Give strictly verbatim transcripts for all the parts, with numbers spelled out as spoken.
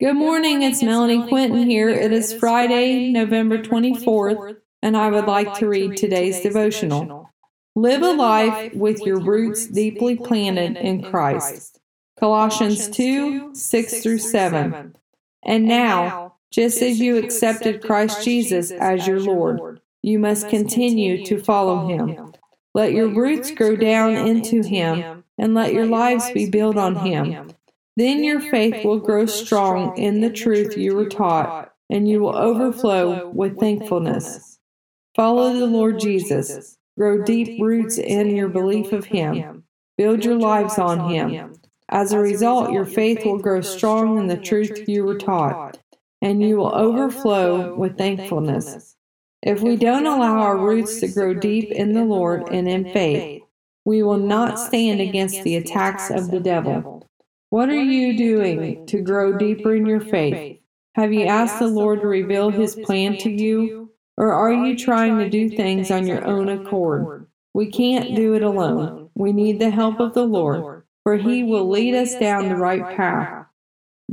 Good morning, it's Melanie Quinton here. It is Friday, November twenty-fourth, and I would like to read today's devotional. Live a life with your roots deeply planted in Christ. Colossians two, six through seven. And now, just as you accepted Christ Jesus as your Lord, you must continue to follow him. Let your roots grow down into him, and let your lives be built on him. Then your faith will grow strong in the truth you were taught, and you will overflow with thankfulness. Follow the Lord Jesus. Grow deep roots in your belief of him. Build your lives on him. As a result, your faith will grow strong in the truth you were taught, and you will overflow with thankfulness. If we don't allow our roots to grow deep in the Lord and in faith, we will not stand against the attacks of the devil. What are you doing to grow deeper in your faith? Have you asked the Lord to reveal his plan to you? Or are you trying to do things on your own accord? We can't do it alone. We need the help of the Lord, for he will lead us down the right path.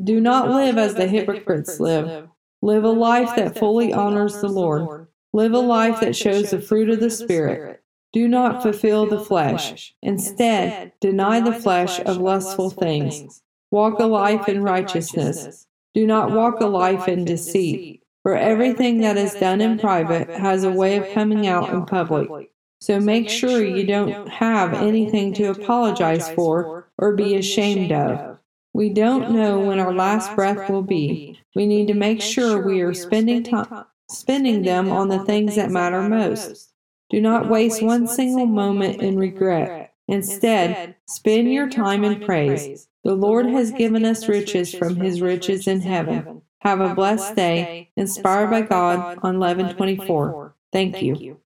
Do not live as the hypocrites live. Live a life that fully honors the Lord. Live a life that shows the fruit of the Spirit. Do not fulfill the flesh. Instead, deny the flesh of lustful things. Walk a life in righteousness. Do not walk a life in deceit. For everything that is done in private has a way of coming out in public. So make sure you don't have anything to apologize for or be ashamed of. We don't know when our last breath will be. We need to make sure we are spending time, spending them on the things that matter most. Do not waste one single moment in regret. Instead, spend your time in praise. The Lord has given us riches from his riches in heaven. Have a blessed day, inspired by God on eleven twenty-four. Thank you.